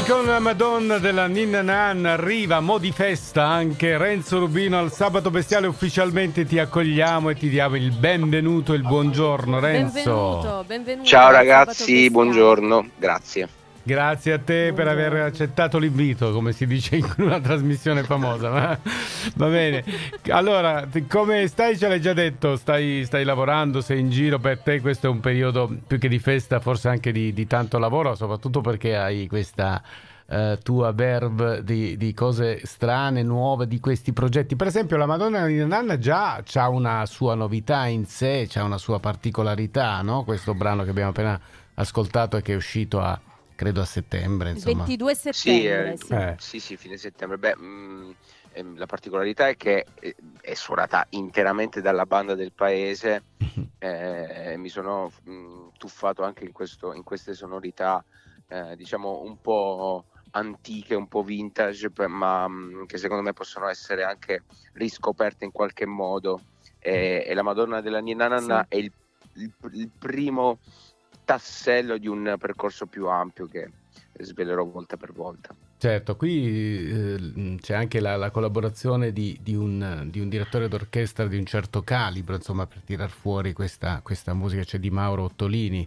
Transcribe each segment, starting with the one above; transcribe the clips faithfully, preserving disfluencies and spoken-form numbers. E con la Madonna della Ninna Nanna arriva mo' di festa anche Renzo Rubino al Sabato Bestiale. Ufficialmente ti accogliamo e ti diamo il benvenuto e il buongiorno, Renzo. Benvenuto, benvenuto. Ciao ragazzi, buongiorno, grazie. Grazie a te per aver accettato l'invito, come si dice in una trasmissione famosa. Ma, va bene. Allora, come stai? Ce l'hai già detto, stai, stai lavorando, sei in giro. Per te questo è un periodo più che di festa, forse anche di, di tanto lavoro, soprattutto perché hai questa eh, tua verve di, di cose strane, nuove, di questi progetti. Per esempio la Madonna della Nanna già ha una sua novità in sé, c'ha una sua particolarità, no? Questo brano che abbiamo appena ascoltato e che è uscito a... credo a settembre, insomma. ventidue settembre. Sì, eh, sì. Eh. sì, sì, fine settembre. Beh, mh, la particolarità è che è suonata interamente dalla banda del paese. eh, mi sono mh, tuffato anche in, questo, in queste sonorità, eh, diciamo, un po' antiche, un po' vintage, ma mh, che secondo me possono essere anche riscoperte in qualche modo. E, e la Madonna della Ninna Nanna sì. è il, il, il primo... tassello di un percorso più ampio che svelerò volta per volta. Certo, qui eh, c'è anche la, la collaborazione di, di, un, di un direttore d'orchestra di un certo calibro, insomma, per tirar fuori questa, questa musica. C'è di Mauro Ottolini.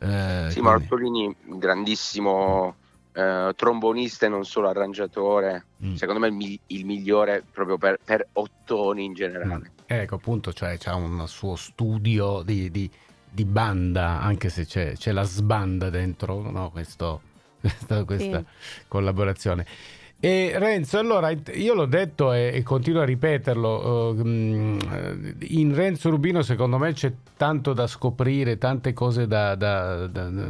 Eh, sì, Mauro Ottolini, grandissimo eh, trombonista e non solo arrangiatore, mm. secondo me il, mi- il migliore proprio per, per ottoni in generale. Mm. Ecco, appunto, cioè c'ha un suo studio di... di di banda, anche se c'è, c'è la sbanda dentro, no? Questo, questa, questa sì. collaborazione. E Renzo, allora, io l'ho detto e, e continuo a ripeterlo, uh, in Renzo Rubino secondo me c'è tanto da scoprire, tante cose da, da, da, da,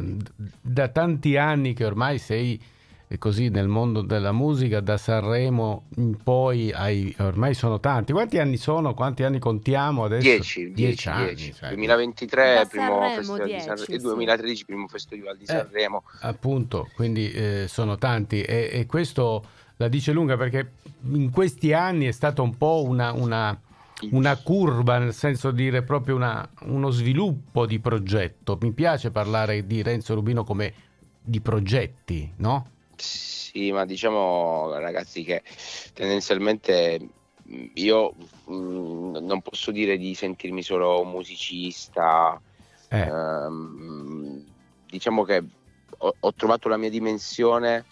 da tanti anni che ormai sei così nel mondo della musica, da Sanremo in poi, hai, ormai sono tanti. Quanti anni sono? Quanti anni contiamo adesso? Dieci, dieci anni. Dieci. Cioè. duemilaventitré, primo festival di Sanremo, e duemilatredici, sì. primo festival di Sanremo. Eh, appunto, quindi eh, sono tanti e, e questo la dice lunga, perché in questi anni è stata un po' una... una una curva, nel senso di dire proprio una, uno sviluppo di progetto. Mi piace parlare di Renzo Rubino come di progetti, no? Sì, ma diciamo ragazzi che tendenzialmente io mh, non posso dire di sentirmi solo musicista, eh. ehm, diciamo che ho, ho trovato la mia dimensione,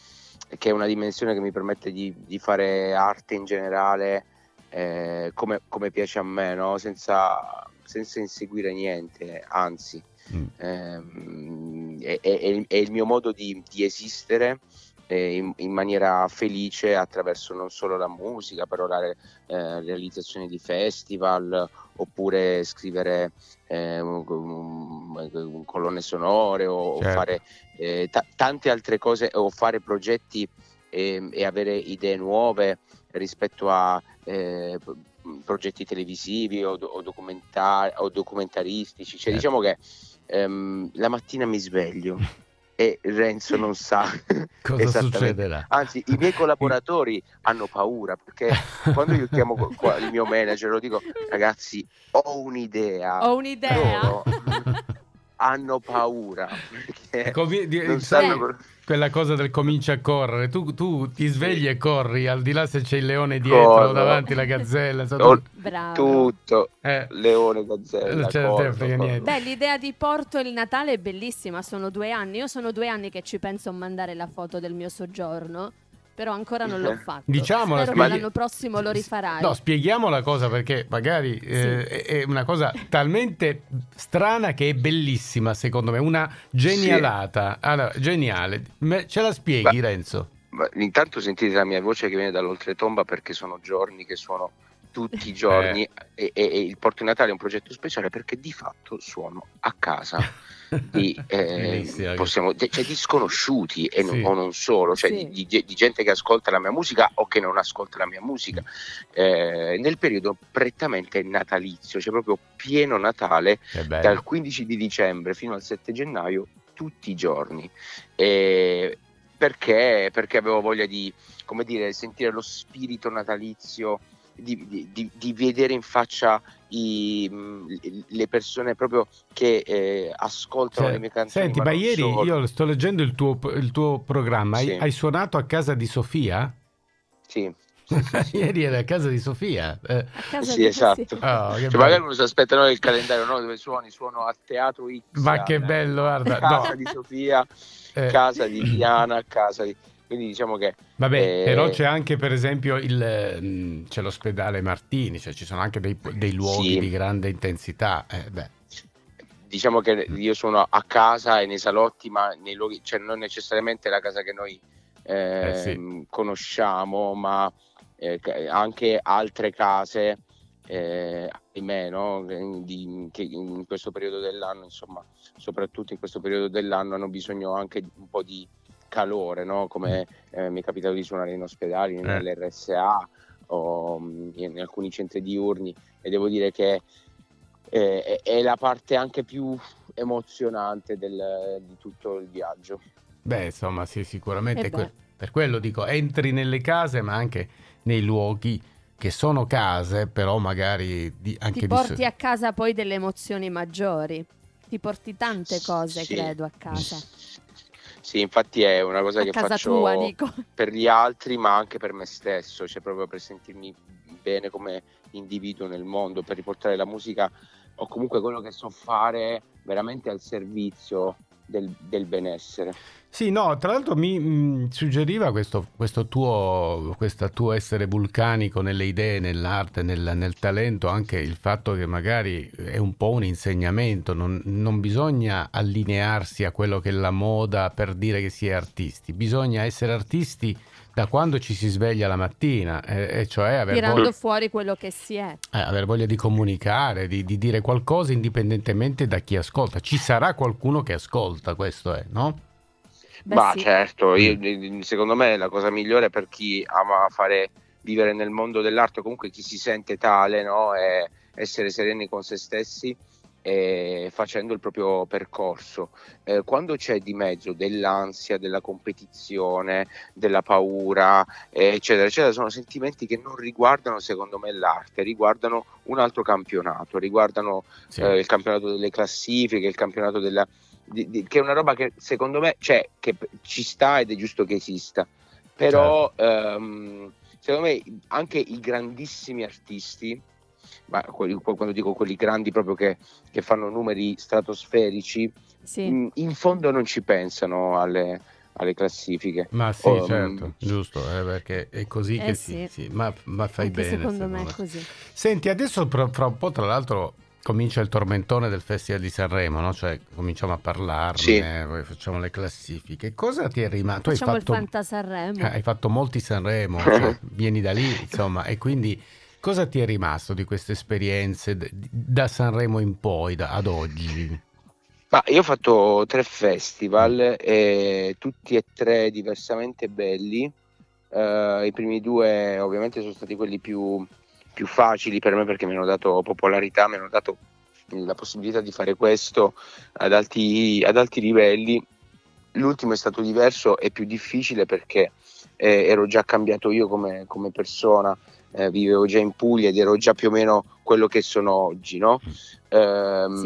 che è una dimensione che mi permette di, di fare arte in generale, eh, come, come piace a me, no? senza, senza inseguire niente, anzi mm. ehm, è, è, è il mio modo di, di esistere In, in maniera felice, attraverso non solo la musica, però la eh, realizzazione di festival, oppure scrivere eh, colonne sonore o, certo. o fare eh, t- tante altre cose, o fare progetti eh, e avere idee nuove rispetto a eh, progetti televisivi o, o, documentar- o documentaristici. Cioè, certo. diciamo che ehm, la mattina mi sveglio e Renzo non sa cosa succederà. Anzi, i miei collaboratori hanno paura, perché quando io chiamo qua, il mio manager, lo dico: ragazzi, ho un'idea. Ho un'idea. Loro hanno paura. Comi- di- non sanno... Quella cosa del comincia a correre. Tu, tu ti svegli e corri, al di là se c'è il leone dietro o davanti la gazzella. Tutto. tutto eh. Leone, gazzella, corno, corno. Beh, l'idea di Porto il Natale è bellissima. Sono due anni. Io sono due anni che ci penso a mandare la foto del mio soggiorno, però ancora non l'ho fatto. Diciamola, spero spieghi... che l'anno prossimo lo rifarai. No, spieghiamo la cosa, perché magari sì. eh, è una cosa talmente strana che è bellissima, secondo me, una genialata. Sì. Allora, geniale. Me, ce la spieghi, ma, Renzo? Ma, intanto sentite la mia voce che viene dall'oltretomba, perché sono giorni che suono tutti i giorni eh. e, e, e il Porto di Natale è un progetto speciale perché di fatto suono a casa di, eh, possiamo, cioè, di sconosciuti e sì. non, o non solo, cioè sì. di, di, di gente che ascolta la mia musica o che non ascolta la mia musica, eh, nel periodo prettamente natalizio, cioè proprio pieno Natale, dal quindici di dicembre fino al sette gennaio tutti i giorni, eh, perché, perché avevo voglia di, come dire, sentire lo spirito natalizio di, di, di vedere in faccia i, le persone proprio che eh, ascoltano sì. le mie canzoni. Senti, ma ieri sono... io sto leggendo il tuo, il tuo programma, sì. hai, hai suonato a casa di Sofia? Sì. Sì, sì, sì. Ieri era a casa di Sofia, eh. a casa sì, di esatto. Oh, cioè, magari uno si aspetta no, il calendario, no? Dove suoni? Suono a Teatro X. Ma che bello, guarda. Eh. Casa no. di Sofia, eh. casa di Diana, casa di. Quindi diciamo che. Vabbè, eh... però c'è anche, per esempio, il c'è l'ospedale Martini, cioè ci sono anche dei, dei luoghi sì. di grande intensità. Eh, beh. Diciamo che io sono a casa e nei salotti, ma nei luoghi, cioè non necessariamente la casa che noi eh, eh, sì. conosciamo, ma. Eh, anche altre case eh, di meno di, che in questo periodo dell'anno, insomma, soprattutto in questo periodo dell'anno hanno bisogno anche di un po' di calore, no? Come eh, mi è capitato di suonare in ospedali, eh. nell'erre esse a o in alcuni centri diurni, e devo dire che eh, è la parte anche più emozionante del, di tutto il viaggio. Beh, insomma, sì, sicuramente que- per quello dico, entri nelle case, ma anche nei luoghi che sono case, però magari di, anche ti porti di... a casa poi delle emozioni maggiori, ti porti tante cose sì. credo a casa. Sì, infatti è una cosa a che faccio tua, Nico. Per gli altri, ma anche per me stesso, cioè proprio per sentirmi bene come individuo nel mondo, per riportare la musica o comunque quello che so fare veramente al servizio del, del benessere. Sì, no, tra l'altro mi mh, suggeriva questo, questo tuo questa tuo essere vulcanico nelle idee, nell'arte, nel, nel talento, anche il fatto che magari è un po' un insegnamento, non, non bisogna allinearsi a quello che è la moda per dire che si è artisti, bisogna essere artisti da quando ci si sveglia la mattina, eh, e cioè aver tirando voglia, fuori quello che si è, eh, aver voglia di comunicare, di, di dire qualcosa indipendentemente da chi ascolta. Ci sarà qualcuno che ascolta, questo è, no? Beh, ma sì. certo, io, secondo me la cosa migliore per chi ama fare vivere nel mondo dell'arte, comunque chi si sente tale, no, è essere sereni con se stessi e facendo il proprio percorso. Eh, quando c'è di mezzo dell'ansia, della competizione, della paura, eccetera, eccetera, sono sentimenti che non riguardano, secondo me, l'arte, riguardano un altro campionato, riguardano sì. eh, il campionato delle classifiche, il campionato della... Di, di, che è una roba che secondo me c'è, che ci sta ed è giusto che esista, però certo. ehm, secondo me anche i grandissimi artisti, ma quelli, quando dico quelli grandi proprio che, che fanno numeri stratosferici, sì. in, in fondo non ci pensano alle, alle classifiche. Ma sì, oh, certo, um... giusto, eh, perché è così eh che sì. Sì, sì. Ma, ma fai anche bene. Secondo, secondo me è così. Senti, adesso fra, fra un po', tra l'altro, comincia il tormentone del Festival di Sanremo, no? Cioè cominciamo a parlarne, sì. poi facciamo le classifiche. Cosa ti è rimasto? Facciamo hai fatto... il Fantasanremo. Hai fatto molti Sanremo, cioè, vieni da lì, insomma. E quindi cosa ti è rimasto di queste esperienze d- da Sanremo in poi, da- ad oggi? Ma io ho fatto tre festival, eh, tutti e tre diversamente belli. Eh, i primi due ovviamente sono stati quelli più... più facili per me, perché mi hanno dato popolarità, mi hanno dato la possibilità di fare questo ad alti, ad alti livelli. L'ultimo è stato diverso e più difficile perché eh, ero già cambiato io come, come persona, eh, vivevo già in Puglia ed ero già più o meno quello che sono oggi, no? Ehm,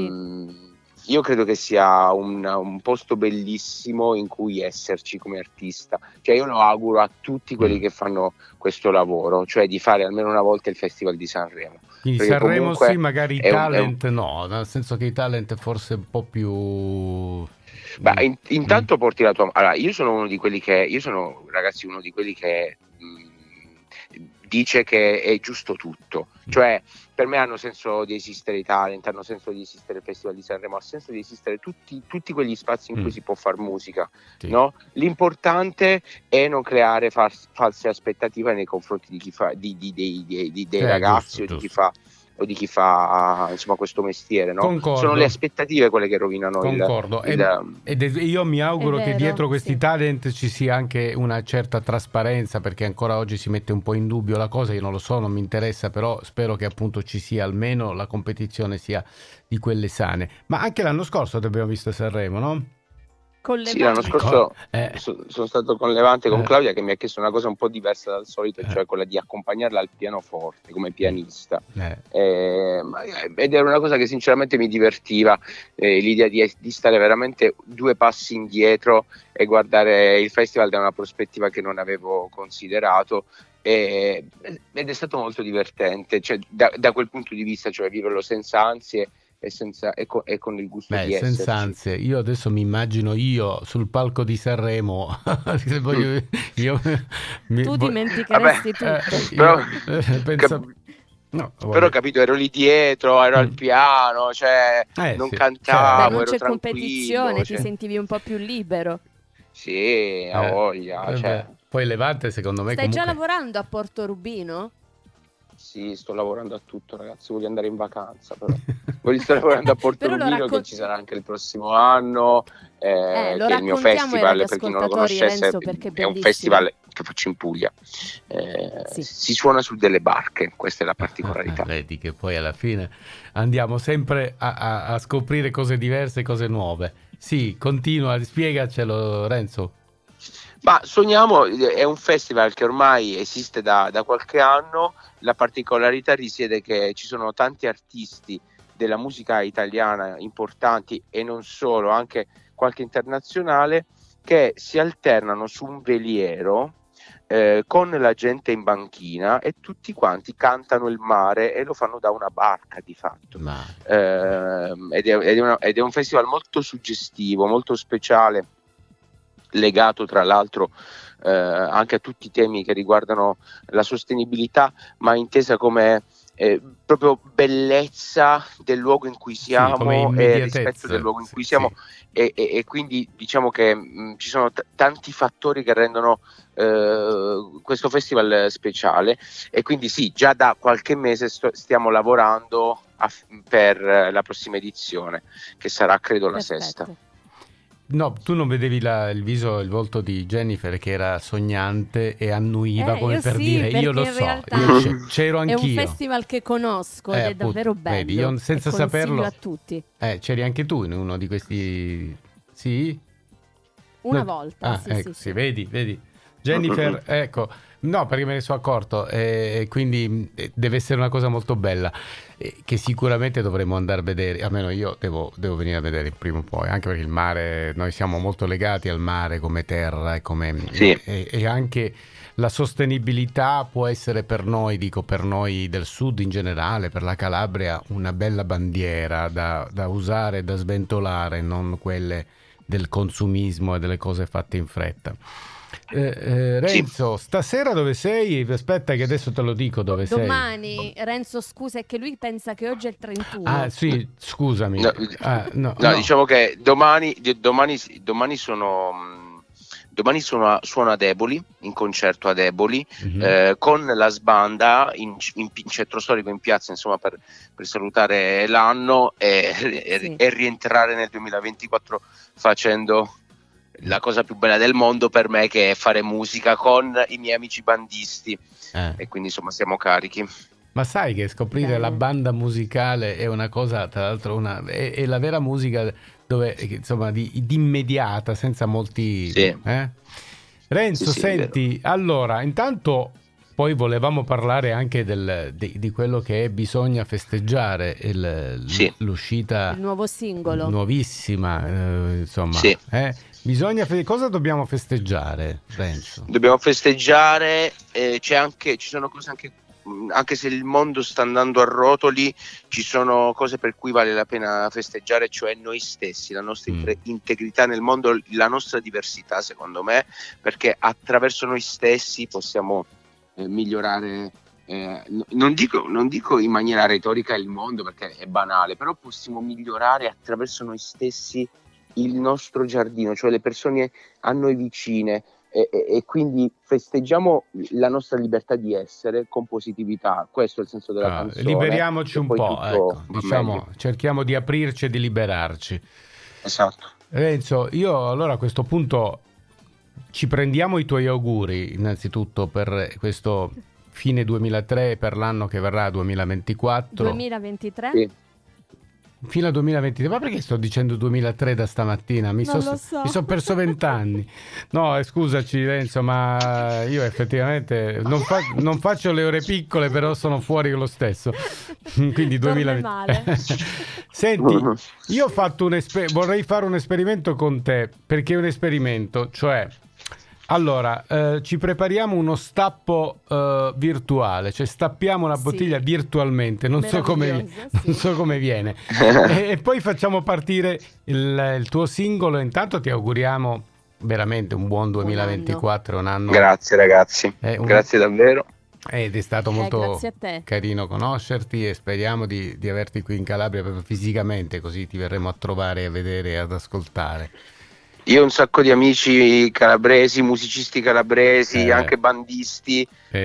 sì. Io credo che sia un, un posto bellissimo in cui esserci come artista, cioè io lo auguro a tutti quelli che fanno questo lavoro, cioè di fare almeno una volta il Festival di Sanremo. Quindi Sanremo sì, magari i talent un, un... no, nel senso che i talent forse un po' più... Ma in, intanto mm. porti la tua... Allora, io sono uno di quelli che... Io sono, ragazzi, uno di quelli che mh, dice che è giusto tutto. Cioè, per me hanno senso di esistere i talent, hanno senso di esistere il Festival di Sanremo, ha senso di esistere tutti, tutti quegli spazi in mm. cui si può far musica, sì. no? L'importante è non creare far, false aspettative nei confronti di chi fa, di, di, di, di, di, dei eh, ragazzi giusto, o, di chi fa, o di chi fa insomma questo mestiere, no? Concordo. Sono le aspettative quelle che rovinano Concordo. il... Concordo, ed, ed io mi auguro vero, che dietro questi sì. talent ci sia anche una certa trasparenza, perché ancora oggi si mette un po' in dubbio la cosa, io non lo so, non mi interessa, però spero che appunto ci sia almeno la competizione sia di quelle sane. Ma anche l'anno scorso abbiamo visto Sanremo, no? Con Levante. Sì, l'anno scorso eh. sono stato con Levante, con eh. Claudia, che mi ha chiesto una cosa un po' diversa dal solito, eh. cioè quella di accompagnarla al pianoforte come pianista, eh. Eh, ed era una cosa che sinceramente mi divertiva, eh, l'idea di, di stare veramente due passi indietro e guardare il festival da una prospettiva che non avevo considerato, eh, ed è stato molto divertente, cioè, da, da quel punto di vista, cioè viverlo senza ansie e, senza, e, con, e con il gusto Beh, di esserci. Senza ansie. Io adesso mi immagino io sul palco di Sanremo. Se voglio, io, mi, tu dimenticheresti vabbè, tutto. Eh, però, io, penso... cap- no, però capito, ero lì dietro, ero mm. al piano, cioè eh, non sì. cantavo, Beh, non ero tranquillo. Non c'è competizione, cioè... ti sentivi un po' più libero. Sì, ha eh, voglia. Eh, cioè... Poi Levante secondo me Stai comunque... già lavorando a Porto Rubino? Sì, sto lavorando a tutto, ragazzi, voglio andare in vacanza, però voglio stare lavorando a Porto Rubino, raccont- che ci sarà anche il prossimo anno, eh, eh, che è il mio festival, per chi non lo conoscesse, Renzo, è, è un festival che faccio in Puglia, eh, sì. si suona su delle barche, questa è la particolarità. Ah, vedi che poi alla fine andiamo sempre a, a, a scoprire cose diverse, cose nuove. Sì, continua, spiegacelo Renzo. Ma Sogniamo è un festival che ormai esiste da, da qualche anno. La particolarità risiede che ci sono tanti artisti della musica italiana importanti e non solo, anche qualche internazionale, che si alternano su un veliero eh, con la gente in banchina, e tutti quanti cantano il mare e lo fanno da una barca di fatto. Ma... Eh, ed, è, ed, è una, ed è un festival molto suggestivo, molto speciale, legato tra l'altro eh, anche a tutti i temi che riguardano la sostenibilità, ma intesa come eh, proprio bellezza del luogo in cui siamo, sì, e rispetto del luogo in sì, cui siamo sì. e, e, e quindi diciamo che mh, ci sono t- tanti fattori che rendono eh, questo festival speciale, e quindi sì, già da qualche mese sto, stiamo lavorando a, per la prossima edizione, che sarà credo la Perfetto. sesta. No, tu non vedevi la, il viso, il volto di Jennifer, che era sognante e annuiva, eh, come per sì, dire io lo so, io c'ero anch'io. È un festival che conosco, eh, ed è appunto, davvero bello. Vedi, io senza saperlo a tutti. Eh, c'eri anche tu in uno di questi, sì? Una no. volta. Ah, sì, ecco, sì, sì. Vedi, vedi. Jennifer, ecco, no, perché me ne sono accorto, eh, quindi deve essere una cosa molto bella, eh, che sicuramente dovremo andare a vedere, almeno io devo, devo venire a vedere prima o poi, anche perché il mare, noi siamo molto legati al mare come terra e come sì. e, e anche la sostenibilità può essere per noi, dico per noi del sud in generale, per la Calabria, una bella bandiera da, da usare, da sventolare, non quelle del consumismo e delle cose fatte in fretta. Eh, eh, Renzo, sì. Stasera dove sei? Aspetta che adesso te lo dico dove Domani, sei. Domani, Renzo, scusa, è che lui pensa che oggi è il trentuno. Ah sì, scusami. No, ah, no, no, no. Diciamo che domani, domani, domani sono... Domani sono a, suono ad Eboli, in concerto ad Eboli, mm-hmm. eh, con la Sbanda in, in, in centro storico, in piazza, insomma, per, per salutare l'anno e, sì. e, e rientrare nel duemilaventiquattro facendo... la cosa più bella del mondo per me, che è fare musica con i miei amici bandisti, eh. e quindi insomma siamo carichi. Ma sai che scoprire eh. la banda musicale è una cosa, tra l'altro, una, è, è la vera musica, dove insomma di immediata, senza molti sì. eh? Renzo, sì, sì, senti, allora intanto poi volevamo parlare anche del, di, di quello che è Bisogna Festeggiare, il, sì. l'uscita, il nuovo singolo, nuovissima, eh, insomma sì. eh? Bisogna fe- cosa dobbiamo festeggiare, Renzo? Dobbiamo festeggiare, eh, c'è anche, ci sono cose anche, anche se il mondo sta andando a rotoli, ci sono cose per cui vale la pena festeggiare, cioè noi stessi, la nostra mm. integrità nel mondo, la nostra diversità, secondo me, perché attraverso noi stessi possiamo eh, migliorare, eh, non dico, non dico in maniera retorica il mondo, perché è banale, però possiamo migliorare attraverso noi stessi il nostro giardino, cioè le persone a noi vicine, e, e, e quindi festeggiamo la nostra libertà di essere con positività, questo è il senso della ah, canzone. Liberiamoci un po', ecco, diciamo, cerchiamo di aprirci e di liberarci. Esatto. Renzo, io allora a questo punto ci prendiamo i tuoi auguri innanzitutto per questo fine duemilatré, per l'anno che verrà, duemilaventiquattro duemilaventitré? Sì. fino al duemilaventitré. Ma perché sto dicendo duemilatré da stamattina? Mi sono so. so perso vent'anni. No, scusaci Renzo, ma io effettivamente non, fa- non faccio le ore piccole, però sono fuori lo stesso. Quindi duemilaventi. Senti, io ho fatto un esper- vorrei fare un esperimento con te, perché è un esperimento, cioè allora, eh, ci prepariamo uno stappo eh, virtuale, cioè stappiamo una bottiglia sì. virtualmente, non so come, sì. non so come viene, e, e poi facciamo partire il, il tuo singolo. Intanto ti auguriamo veramente un buon duemilaventiquattro, un anno. Un anno. Grazie ragazzi, eh, un... grazie davvero. Ed è stato molto eh, carino conoscerti e speriamo di, di averti qui in Calabria proprio fisicamente, così ti verremo a trovare, a vedere, ad ascoltare. Io ho un sacco di amici calabresi, musicisti calabresi, eh. anche bandisti. Eh.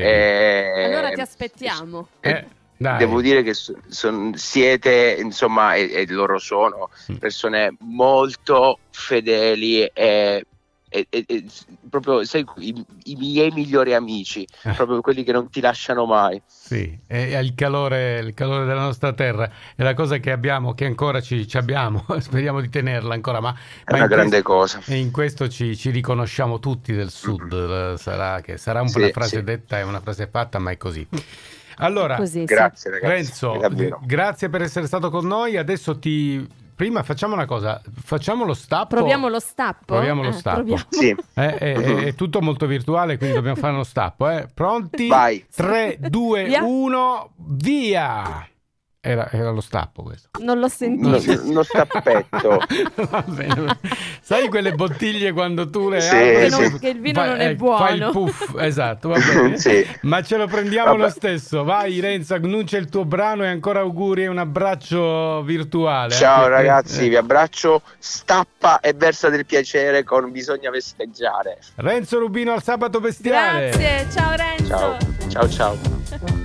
Eh, allora ti aspettiamo. Eh, dai. Devo dire che son, siete, insomma, e, e loro sono persone molto fedeli e, e, e, e proprio sai, i, i miei migliori amici, proprio quelli che non ti lasciano mai. Sì, è il calore, il calore della nostra terra, è la cosa che abbiamo, che ancora ci, ci abbiamo, speriamo di tenerla ancora, ma è ma una grande questo, cosa. E in questo ci, ci riconosciamo tutti del sud, mm-hmm. sarà, che sarà un sì, una frase sì. detta, è una frase fatta, ma è così. Allora, così, grazie sì. Renzo, grazie, grazie per essere stato con noi, adesso ti... Prima facciamo una cosa, facciamo lo stappo. Proviamo lo stappo? Proviamo lo stappo. Eh, proviamo. Sì. Eh, eh, eh, è tutto molto virtuale, quindi dobbiamo fare uno stappo. Eh. Pronti? Vai. tre, due, uno, via! Era, era lo stappo questo. Non l'ho sentito. No, lo stappetto. Va bene. Sai quelle bottiglie quando tu le sì, apri? Sì. Non, che il vino fa, non è eh, buono. Fai il puff, esatto, va bene. Sì. Ma ce lo prendiamo Vabbè. lo stesso. Vai Renzo, annuncia il tuo brano e ancora auguri e un abbraccio virtuale. Ciao anche. ragazzi, eh. vi abbraccio, stappa e versa del piacere con Bisogna Festeggiare. Renzo Rubino al Sabato Bestiale. Grazie, ciao Renzo. Ciao, ciao. ciao.